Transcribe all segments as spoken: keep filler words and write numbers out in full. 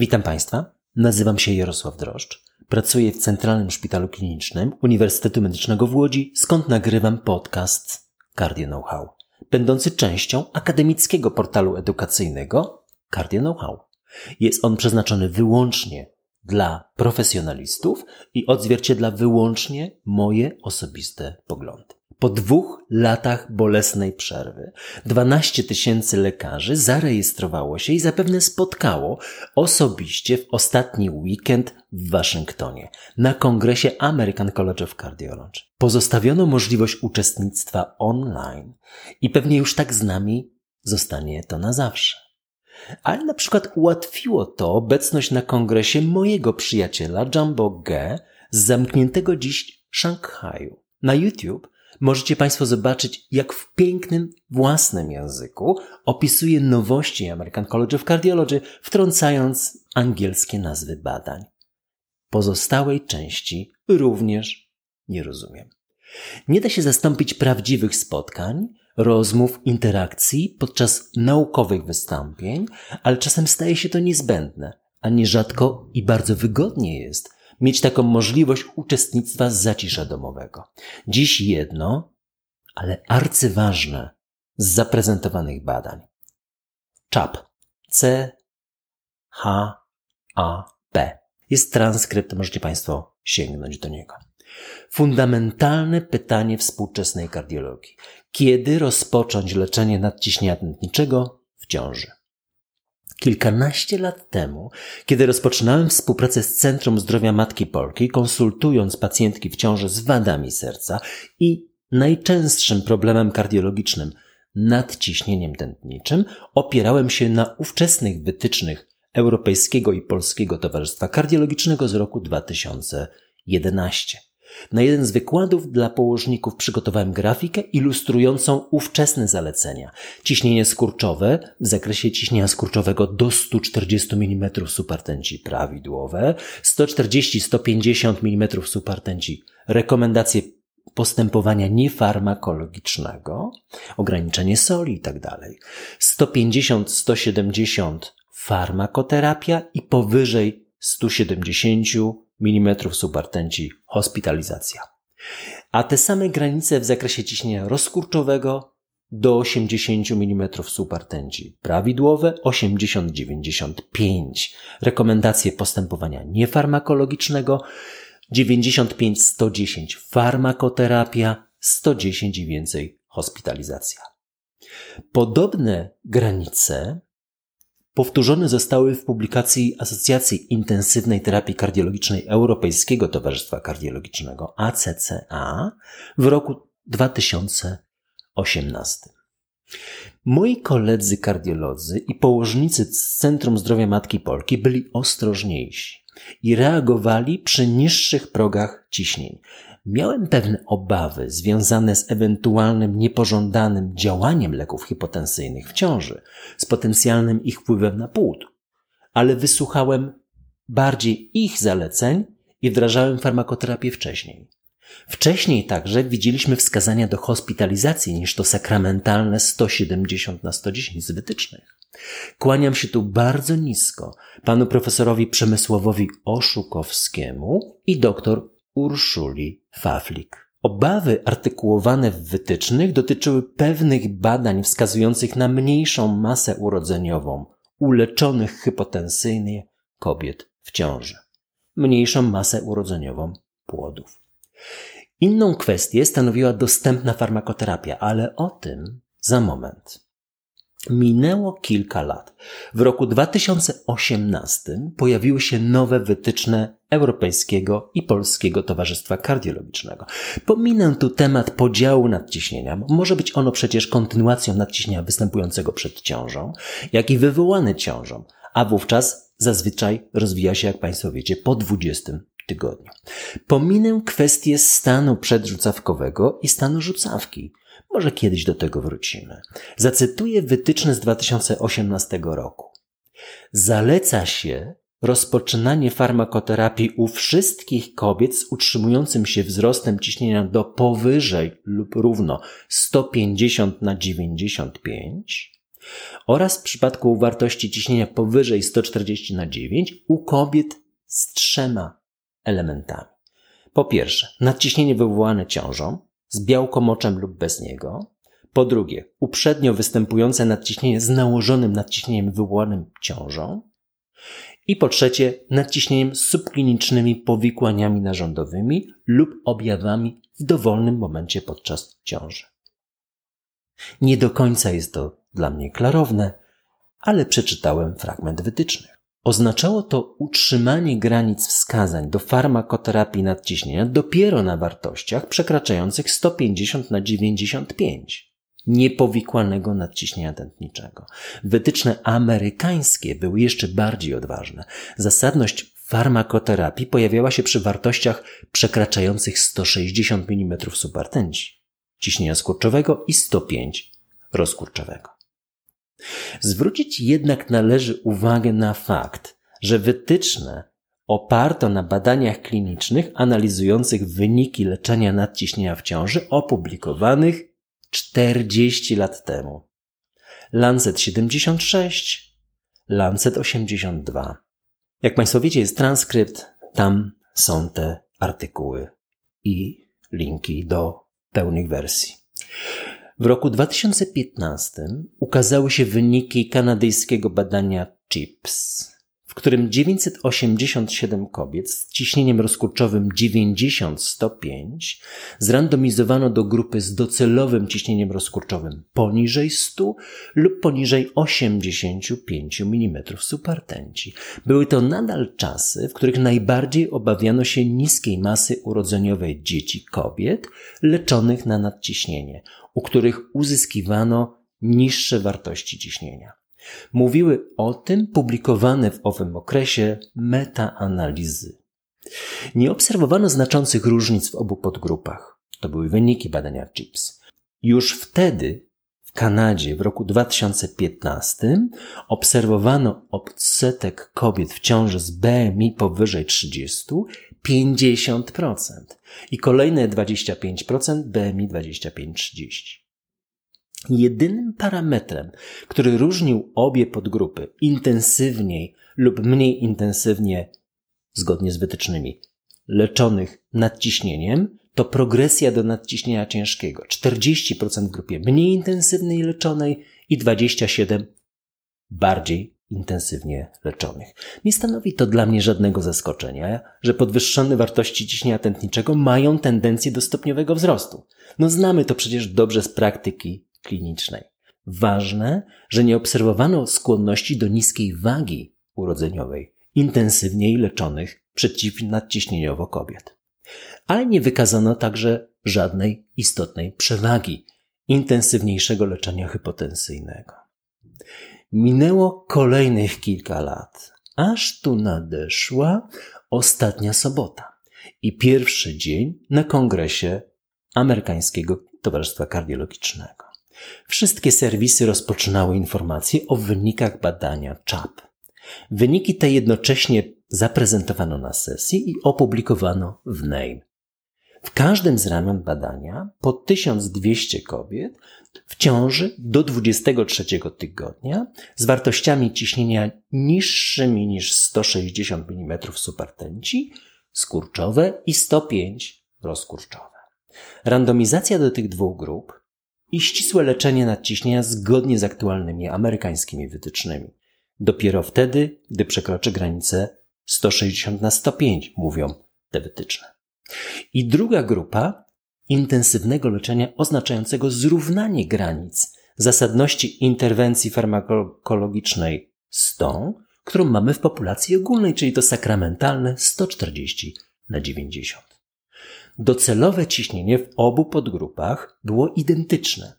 Witam Państwa, nazywam się Jarosław Droszcz. Pracuję w Centralnym Szpitalu Klinicznym Uniwersytetu Medycznego w Łodzi, skąd nagrywam podcast Cardio Know How, będący częścią akademickiego portalu edukacyjnego Cardio Know How. Jest on przeznaczony wyłącznie dla profesjonalistów i odzwierciedla wyłącznie moje osobiste poglądy. Po dwóch latach bolesnej przerwy dwanaście tysięcy lekarzy zarejestrowało się i zapewne spotkało osobiście w ostatni weekend w Waszyngtonie na kongresie American College of Cardiology. Pozostawiono możliwość uczestnictwa online i pewnie już tak z nami zostanie to na zawsze. Ale na przykład ułatwiło to obecność na kongresie mojego przyjaciela Jumbo G z zamkniętego dziś Szanghaju. Na YouTube możecie Państwo zobaczyć, jak w pięknym, własnym języku opisuje nowości American College of Cardiology, wtrącając angielskie nazwy badań. Pozostałej części również nie rozumiem. Nie da się zastąpić prawdziwych spotkań, rozmów, interakcji podczas naukowych wystąpień, ale czasem staje się to niezbędne, a nierzadko i bardzo wygodnie jest mieć taką możliwość uczestnictwa z zacisza domowego. Dziś jedno, ale arcyważne z zaprezentowanych badań. C H A P. C H A P. Jest transkrypt, możecie Państwo sięgnąć do niego. Fundamentalne pytanie współczesnej kardiologii. Kiedy rozpocząć leczenie nadciśnienia tętniczego w ciąży? Kilkanaście lat temu, kiedy rozpoczynałem współpracę z Centrum Zdrowia Matki Polki, konsultując pacjentki w ciąży z wadami serca i najczęstszym problemem kardiologicznym nadciśnieniem tętniczym, opierałem się na ówczesnych wytycznych Europejskiego i Polskiego Towarzystwa Kardiologicznego z roku dwa tysiące jedenastego. Na jeden z wykładów dla położników przygotowałem grafikę ilustrującą ówczesne zalecenia. Ciśnienie skurczowe w zakresie ciśnienia skurczowego do sto czterdzieści milimetrów supertęci prawidłowe, sto czterdzieści do stu pięćdziesięciu milimetrów supertęci rekomendacje postępowania niefarmakologicznego, ograniczenie soli itd. sto pięćdziesiąt do stu siedemdziesięciu farmakoterapia i powyżej stu siedemdziesięciu milimetrów subartenci hospitalizacja. A te same granice w zakresie ciśnienia rozkurczowego do osiemdziesięciu milimetrów subartenci prawidłowe, osiemdziesiąt do dziewięćdziesięciu pięciu. Rekomendacje postępowania niefarmakologicznego, dziewięćdziesiąt pięć do stu dziesięciu farmakoterapia, sto dziesięć i więcej hospitalizacja. Podobne granice powtórzone zostały w publikacji Asocjacji Intensywnej Terapii Kardiologicznej Europejskiego Towarzystwa Kardiologicznego A C C A w roku dwa tysiące osiemnastego. Moi koledzy kardiolodzy i położnicy z Centrum Zdrowia Matki Polki byli ostrożniejsi i reagowali przy niższych progach ciśnień. Miałem pewne obawy związane z ewentualnym niepożądanym działaniem leków hipotensyjnych w ciąży, z potencjalnym ich wpływem na płód, ale wysłuchałem bardziej ich zaleceń i wdrażałem farmakoterapię wcześniej. Wcześniej także widzieliśmy wskazania do hospitalizacji niż to sakramentalne sto siedemdziesiąt na sto dziesięć z wytycznych. Kłaniam się tu bardzo nisko panu profesorowi Przemysławowi Oszukowskiemu i dr Urszuli Faflik. Obawy artykułowane w wytycznych dotyczyły pewnych badań wskazujących na mniejszą masę urodzeniową uleczonych hipotensyjnie kobiet w ciąży, mniejszą masę urodzeniową płodów. Inną kwestię stanowiła dostępna farmakoterapia, ale o tym za moment. Minęło kilka lat. W roku dwa tysiące osiemnastego pojawiły się nowe wytyczne Europejskiego i Polskiego Towarzystwa Kardiologicznego. Pominę tu temat podziału nadciśnienia. Może być ono przecież kontynuacją nadciśnienia występującego przed ciążą, jak i wywołane ciążą, a wówczas zazwyczaj rozwija się, jak Państwo wiecie, po dwudziestym tygodniu. Pominę kwestię stanu przedrzucawkowego i stanu rzucawki. Może kiedyś do tego wrócimy. Zacytuję wytyczne z dwa tysiące osiemnastego roku. Zaleca się rozpoczynanie farmakoterapii u wszystkich kobiet z utrzymującym się wzrostem ciśnienia do powyżej lub równo stu pięćdziesięciu na dziewięćdziesięciu pięciu oraz w przypadku wartości ciśnienia powyżej sto czterdzieści na dziewięć u kobiet z trzema elementami. Po pierwsze, nadciśnienie wywołane ciążą, z białkomoczem lub bez niego. Po drugie, uprzednio występujące nadciśnienie z nałożonym nadciśnieniem wywołanym ciążą. I po trzecie, nadciśnieniem z subklinicznymi powikłaniami narządowymi lub objawami w dowolnym momencie podczas ciąży. Nie do końca jest to dla mnie klarowne, ale przeczytałem fragment wytycznych. Oznaczało to utrzymanie granic wskazań do farmakoterapii nadciśnienia dopiero na wartościach przekraczających sto pięćdziesiąt na dziewięćdziesiąt pięć niepowikłanego nadciśnienia tętniczego. Wytyczne amerykańskie były jeszcze bardziej odważne. Zasadność farmakoterapii pojawiała się przy wartościach przekraczających sto sześćdziesiąt milimetrów subartęci, ciśnienia skurczowego i sto pięć rozkurczowego. Zwrócić jednak należy uwagę na fakt, że wytyczne oparto na badaniach klinicznych analizujących wyniki leczenia nadciśnienia w ciąży opublikowanych czterdzieści lat temu. Lancet siedemdziesiąt sześć, Lancet osiemdziesiąt dwa. Jak Państwo wiecie, jest transkrypt, tam są te artykuły i linki do pełnych wersji. W roku dwa tysiące piętnastym ukazały się wyniki kanadyjskiego badania CHIPS, w którym dziewięćset osiemdziesiąt siedem kobiet z ciśnieniem rozkurczowym dziewięćdziesiąt na sto pięć zrandomizowano do grupy z docelowym ciśnieniem rozkurczowym poniżej stu lub poniżej osiemdziesięciu pięciu milimetrów subartęci. Były to nadal czasy, w których najbardziej obawiano się niskiej masy urodzeniowej dzieci kobiet leczonych na nadciśnienie, u których uzyskiwano niższe wartości ciśnienia. Mówiły o tym publikowane w owym okresie metaanalizy. Nie obserwowano znaczących różnic w obu podgrupach. To były wyniki badania CHIPS. Już wtedy w Kanadzie w roku dwa tysiące piętnastym obserwowano odsetek kobiet w ciąży z B M I powyżej trzydziestu pięćdziesiąt procent i kolejne dwadzieścia pięć procent B M I dwadzieścia pięć do trzydziestu. Jedynym parametrem, który różnił obie podgrupy intensywniej lub mniej intensywnie, zgodnie z wytycznymi, leczonych nadciśnieniem, to progresja do nadciśnienia ciężkiego. czterdzieści procent w grupie mniej intensywnej leczonej i dwadzieścia siedem procent bardziej intensywnie leczonych. Nie stanowi to dla mnie żadnego zaskoczenia, że podwyższone wartości ciśnienia tętniczego mają tendencję do stopniowego wzrostu. No znamy to przecież dobrze z praktyki klinicznej. Ważne, że nie obserwowano skłonności do niskiej wagi urodzeniowej, intensywniej leczonych przeciwnadciśnieniowo kobiet. Ale nie wykazano także żadnej istotnej przewagi intensywniejszego leczenia hipotensyjnego. Minęło kolejnych kilka lat, aż tu nadeszła ostatnia sobota i pierwszy dzień na kongresie Amerykańskiego Towarzystwa Kardiologicznego. Wszystkie serwisy rozpoczynały informacje o wynikach badania CHAP. Wyniki te jednocześnie zaprezentowano na sesji i opublikowano w N E J M. W każdym z ramion badania po tysiąc dwieście kobiet w ciąży do dwudziestego trzeciego tygodnia z wartościami ciśnienia niższymi niż sto sześćdziesiąt milimetrów subartęci, skurczowe i sto pięć rozkurczowe. Randomizacja do tych dwóch grup i ścisłe leczenie nadciśnienia zgodnie z aktualnymi amerykańskimi wytycznymi. Dopiero wtedy, gdy przekroczy granicę sto sześćdziesiąt na sto pięć, mówią te wytyczne. I druga grupa intensywnego leczenia oznaczającego zrównanie granic zasadności interwencji farmakologicznej z tą, którą mamy w populacji ogólnej, czyli to sakramentalne sto czterdzieści na dziewięćdziesiąt. Docelowe ciśnienie w obu podgrupach było identyczne.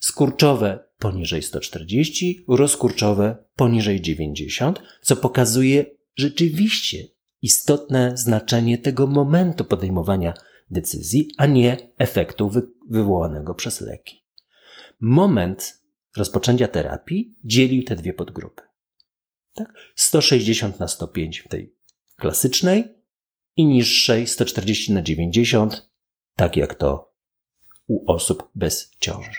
Skurczowe poniżej sto czterdzieści, rozkurczowe poniżej dziewięćdziesiąt, co pokazuje rzeczywiście istotne znaczenie tego momentu podejmowania decyzji, a nie efektu wy- wywołanego przez leki. Moment rozpoczęcia terapii dzielił te dwie podgrupy. Tak? sto sześćdziesiąt na sto pięć w tej klasycznej i niższej sto czterdzieści na dziewięćdziesiąt, tak jak to u osób bez ciąży.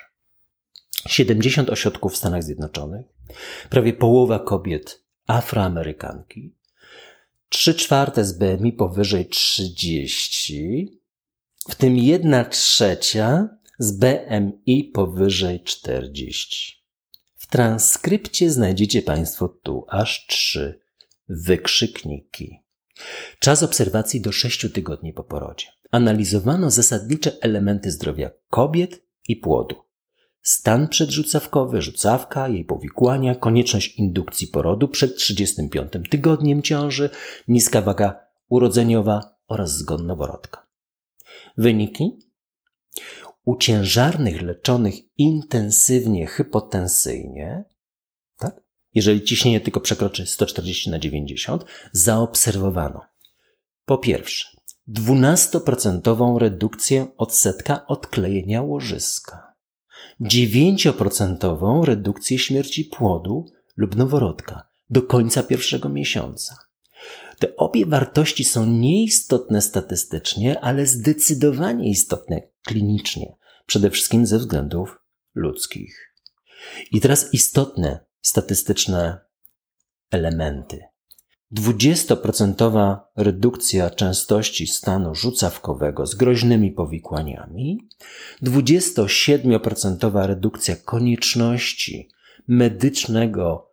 siedemdziesiąt ośrodków w Stanach Zjednoczonych, prawie połowa kobiet Afroamerykanki, trzy czwarte z B M I powyżej trzydzieści, w tym jedna trzecia z B M I powyżej czterdzieści. W transkrypcie znajdziecie Państwo tu aż trzy wykrzykniki. Czas obserwacji do sześciu tygodni po porodzie. Analizowano zasadnicze elementy zdrowia kobiet i płodu. Stan przedrzucawkowy, rzucawka, jej powikłania, konieczność indukcji porodu przed trzydziestym piątym tygodniem ciąży, niska waga urodzeniowa oraz zgon noworodka. Wyniki? U ciężarnych leczonych intensywnie hipotensyjnie, tak? Jeżeli ciśnienie tylko przekroczy sto czterdzieści na dziewięćdziesiąt, zaobserwowano po pierwsze dwunastoprocentową redukcję odsetka odklejenia łożyska, dziewięcioprocentową redukcję śmierci płodu lub noworodka do końca pierwszego miesiąca. Te obie wartości są nieistotne statystycznie, ale zdecydowanie istotne klinicznie, przede wszystkim ze względów ludzkich. I teraz istotne statystyczne elementy. dwudziestoprocentową redukcja częstości stanu rzucawkowego z groźnymi powikłaniami, dwudziestosiedmioprocentową redukcja konieczności medycznego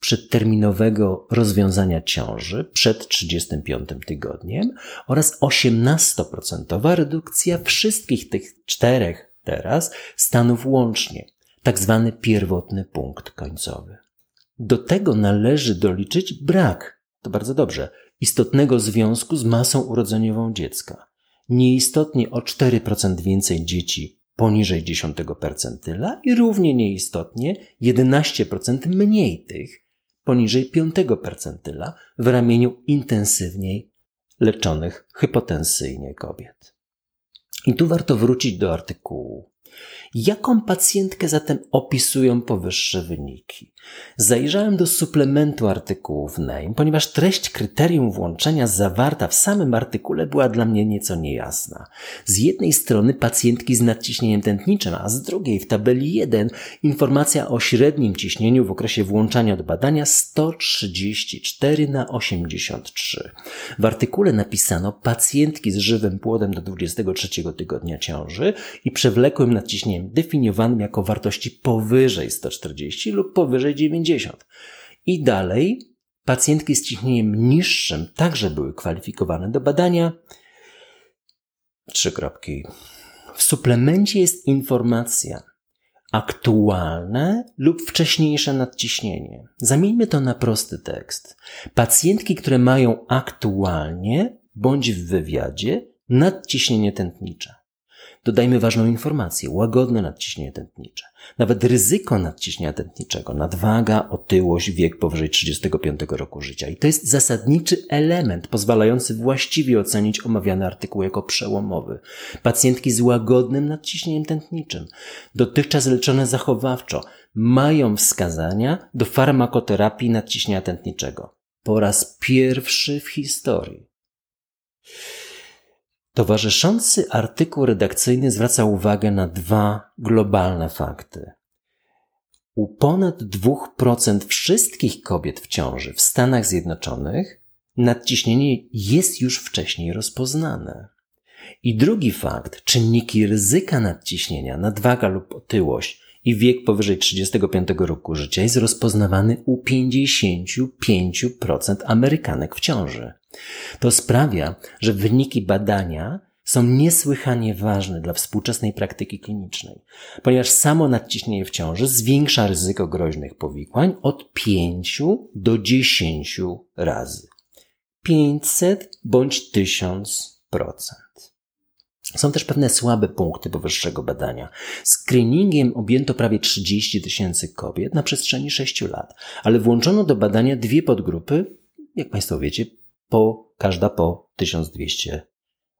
przedterminowego rozwiązania ciąży przed trzydziestym piątym tygodniem oraz osiemnastoprocentową redukcja wszystkich tych czterech teraz stanów łącznie, tak zwany pierwotny punkt końcowy. Do tego należy doliczyć brak, to bardzo dobrze, istotnego związku z masą urodzeniową dziecka. Nieistotnie o cztery procent więcej dzieci poniżej dziesiątego percentyla i równie nieistotnie jedenaście procent mniej tych poniżej piątego percentyla w ramieniu intensywniej leczonych hipotensyjnie kobiet. I tu warto wrócić do artykułu. Jaką pacjentkę zatem opisują powyższe wyniki? Zajrzałem do suplementu artykułów N E J M, ponieważ treść kryterium włączenia zawarta w samym artykule była dla mnie nieco niejasna. Z jednej strony pacjentki z nadciśnieniem tętniczym, a z drugiej w tabeli jeden informacja o średnim ciśnieniu w okresie włączania do badania sto trzydzieści cztery na osiemdziesiąt trzy. W artykule napisano pacjentki z żywym płodem do dwudziestego trzeciego tygodnia ciąży i przewlekłym nadciśnieniem definiowanym jako wartości powyżej sto czterdzieści lub powyżej dziewięćdziesiąt. I dalej pacjentki z ciśnieniem niższym także były kwalifikowane do badania. Trzy kropki. W suplemencie jest informacja aktualne lub wcześniejsze nadciśnienie. Zamieńmy to na prosty tekst. Pacjentki, które mają aktualnie bądź w wywiadzie nadciśnienie tętnicze. Dodajmy ważną informację, łagodne nadciśnienie tętnicze. Nawet ryzyko nadciśnienia tętniczego, nadwaga, otyłość, wiek powyżej trzydziestego piątego roku życia. I to jest zasadniczy element pozwalający właściwie ocenić omawiany artykuł jako przełomowy. Pacjentki z łagodnym nadciśnieniem tętniczym, dotychczas leczone zachowawczo, mają wskazania do farmakoterapii nadciśnienia tętniczego. Po raz pierwszy w historii. Towarzyszący artykuł redakcyjny zwraca uwagę na dwa globalne fakty. U ponad dwa procent wszystkich kobiet w ciąży w Stanach Zjednoczonych nadciśnienie jest już wcześniej rozpoznane. I drugi fakt, czynniki ryzyka nadciśnienia, nadwaga lub otyłość i wiek powyżej trzydziestego piątego roku życia jest rozpoznawany u pięćdziesiąt pięć procent Amerykanek w ciąży. To sprawia, że wyniki badania są niesłychanie ważne dla współczesnej praktyki klinicznej, ponieważ samo nadciśnienie w ciąży zwiększa ryzyko groźnych powikłań od pięć do dziesięciu razy. pięćset bądź tysiąc procent. Są też pewne słabe punkty powyższego badania. Screeningiem objęto prawie trzydzieści tysięcy kobiet na przestrzeni sześciu lat, ale włączono do badania dwie podgrupy, jak Państwo wiecie, po, każda po tysiąc dwieście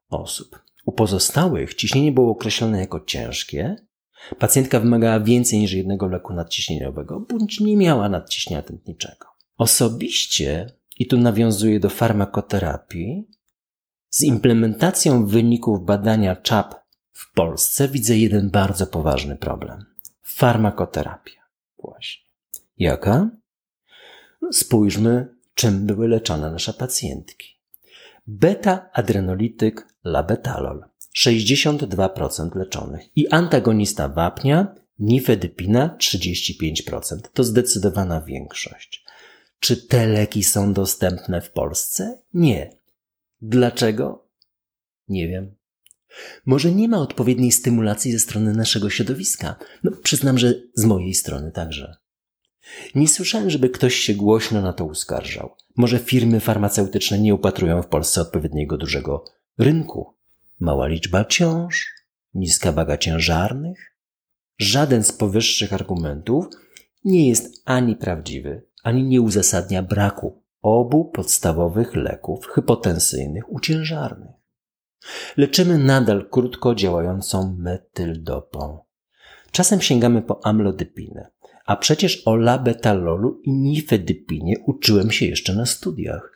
osób. U pozostałych ciśnienie było określone jako ciężkie, pacjentka wymagała więcej niż jednego leku nadciśnieniowego, bądź nie miała nadciśnienia tętniczego. Osobiście, i tu nawiązuję do farmakoterapii, z implementacją wyników badania C H A P w Polsce widzę jeden bardzo poważny problem. farmakoterapia. Właśnie. Jaka? No, spójrzmy, czym były leczone nasze pacjentki. Beta-adrenolityk labetalol, sześćdziesiąt dwa procent leczonych, i antagonista wapnia, nifedypina, trzydzieści pięć procent. To zdecydowana większość. Czy te leki są dostępne w Polsce? Nie. Dlaczego? Nie wiem. Może nie ma odpowiedniej stymulacji ze strony naszego środowiska. No, przyznam, że z mojej strony także. Nie słyszałem, żeby ktoś się głośno na to uskarżał. Może firmy farmaceutyczne nie upatrują w Polsce odpowiedniego dużego rynku. Mała liczba ciąż, niska waga ciężarnych. Żaden z powyższych argumentów nie jest ani prawdziwy, ani nie uzasadnia braku obu podstawowych leków hipotensyjnych u ciężarnych. Leczymy nadal krótko działającą metyldopą. Czasem sięgamy po amlodypinę, a przecież o labetalolu i nifedypinie uczyłem się jeszcze na studiach.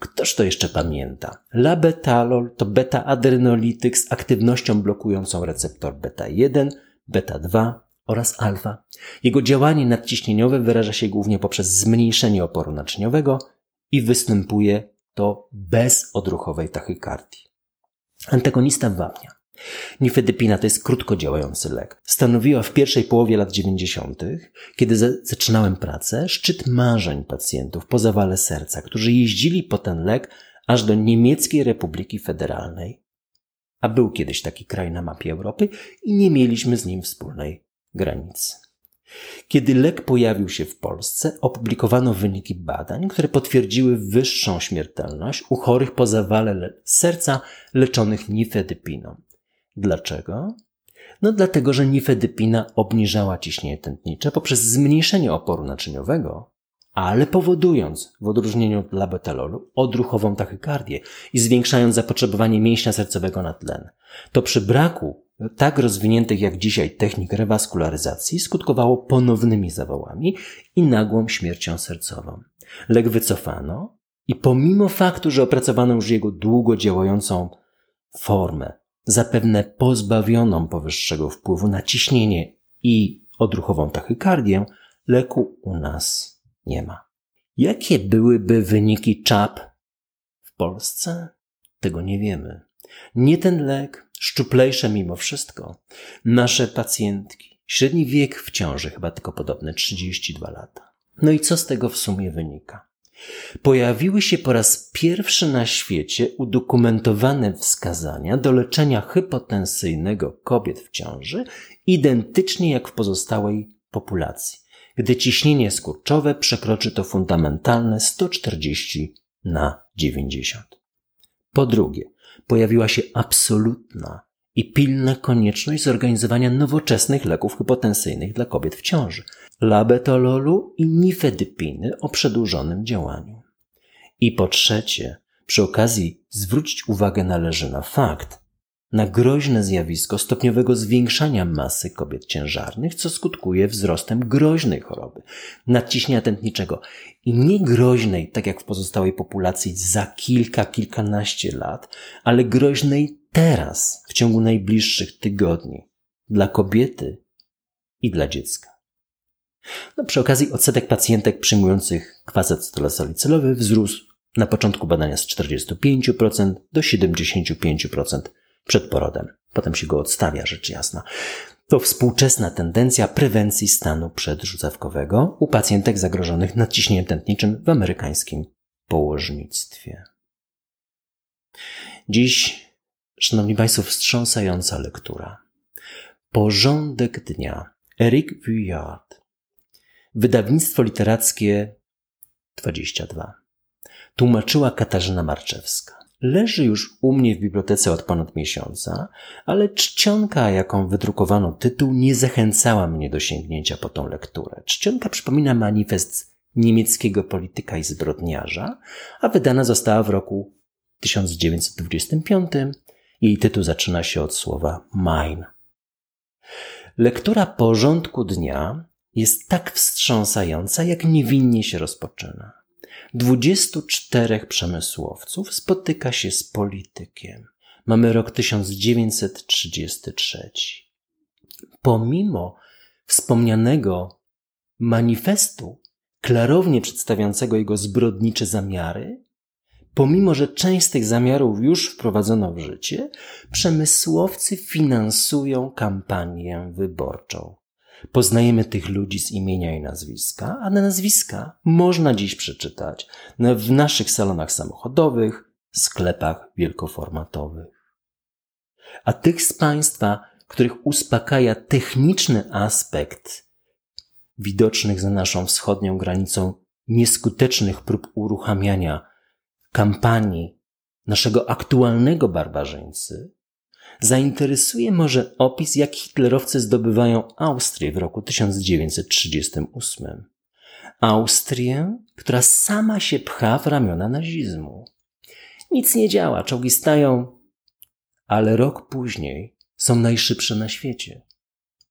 Ktoż to jeszcze pamięta? Labetalol to beta-adrenolityk z aktywnością blokującą receptor beta jeden, beta dwa oraz alfa. Jego działanie nadciśnieniowe wyraża się głównie poprzez zmniejszenie oporu naczyniowego i występuje to bez odruchowej tachykardii. Antagonista wapnia. Nifedypina to jest krótko działający lek. Stanowiła w pierwszej połowie lat dziewięćdziesiątych, kiedy za- zaczynałem pracę, szczyt marzeń pacjentów po zawale serca, którzy jeździli po ten lek aż do Niemieckiej Republiki Federalnej. A był kiedyś taki kraj na mapie Europy i nie mieliśmy z nim wspólnej granicy. Kiedy lek pojawił się w Polsce, opublikowano wyniki badań, które potwierdziły wyższą śmiertelność u chorych po zawale le- serca leczonych nifedypiną. Dlaczego? No dlatego, że nifedypina obniżała ciśnienie tętnicze poprzez zmniejszenie oporu naczyniowego, ale powodując, w odróżnieniu od labetalolu, odruchową tachykardię i zwiększając zapotrzebowanie mięśnia sercowego na tlen. To przy braku tak rozwiniętych jak dzisiaj technik rewaskularyzacji skutkowało ponownymi zawołami i nagłą śmiercią sercową. Lek wycofano i pomimo faktu, że opracowano już jego długo działającą formę, zapewne pozbawioną powyższego wpływu na ciśnienie i odruchową tachykardię, leku u nas nie ma. Jakie byłyby wyniki C H A P w Polsce? Tego nie wiemy. Nie ten lek, szczuplejsze mimo wszystko. Nasze pacjentki. Średni wiek w ciąży chyba tylko podobny, trzydzieści dwa lata. No i co z tego w sumie wynika? Pojawiły się po raz pierwszy na świecie udokumentowane wskazania do leczenia hipotensyjnego kobiet w ciąży, identycznie jak w pozostałej populacji, gdy ciśnienie skurczowe przekroczy to fundamentalne sto czterdzieści na dziewięćdziesiąt. Po drugie, pojawiła się absolutna i pilna konieczność zorganizowania nowoczesnych leków hipotensyjnych dla kobiet w ciąży, labetalolu i nifedypiny o przedłużonym działaniu. I po trzecie, przy okazji zwrócić uwagę należy na fakt, na groźne zjawisko stopniowego zwiększania masy kobiet ciężarnych, co skutkuje wzrostem groźnej choroby, nadciśnienia tętniczego i nie groźnej, tak jak w pozostałej populacji, za kilka, kilkanaście lat, ale groźnej teraz, w ciągu najbliższych tygodni, dla kobiety i dla dziecka. No, przy okazji odsetek pacjentek przyjmujących kwas acetylsalicylowy wzrósł na początku badania z czterdzieści pięć procent do siedemdziesiąt pięć procent przed porodem. Potem się go odstawia, rzecz jasna. To współczesna tendencja prewencji stanu przedrzucawkowego u pacjentek zagrożonych nadciśnieniem tętniczym w amerykańskim położnictwie. Dziś, szanowni państwo, wstrząsająca lektura. Porządek dnia. Eric Vuillard. Wydawnictwo Literackie dwadzieścia dwa. Tłumaczyła Katarzyna Marczewska. Leży już u mnie w bibliotece od ponad miesiąca, ale czcionka, jaką wydrukowano tytuł, nie zachęcała mnie do sięgnięcia po tą lekturę. Czcionka przypomina manifest niemieckiego polityka i zbrodniarza, a wydana została w roku tysiąc dziewięćset dwudziestym piątym. Jej tytuł zaczyna się od słowa mein. Lektura porządku dnia jest tak wstrząsająca, jak niewinnie się rozpoczyna. dwudziestu czterech przemysłowców spotyka się z politykiem. Mamy rok tysiąc dziewięćset trzydziesty trzeci. Pomimo wspomnianego manifestu klarownie przedstawiającego jego zbrodnicze zamiary, pomimo że część z tych zamiarów już wprowadzono w życie, przemysłowcy finansują kampanię wyborczą. Poznajemy tych ludzi z imienia i nazwiska, a na nazwiska można dziś przeczytać w naszych salonach samochodowych, sklepach wielkoformatowych. A tych z Państwa, których uspokaja techniczny aspekt widocznych za naszą wschodnią granicą nieskutecznych prób uruchamiania kampanii naszego aktualnego barbarzyńcy, zainteresuje może opis, jak hitlerowcy zdobywają Austrię w roku tysiąc dziewięćset trzydziestym ósmym. Austrię, która sama się pcha w ramiona nazizmu. Nic nie działa, czołgi stają, ale rok później są najszybsze na świecie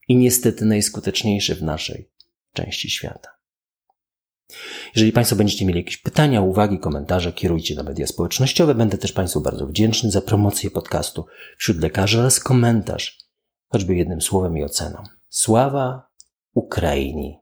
i niestety najskuteczniejsze w naszej części świata. Jeżeli Państwo będziecie mieli jakieś pytania, uwagi, komentarze, kierujcie na media społecznościowe. Będę też Państwu bardzo wdzięczny za promocję podcastu wśród lekarzy oraz komentarz, choćby jednym słowem i oceną. Sława Ukrainie!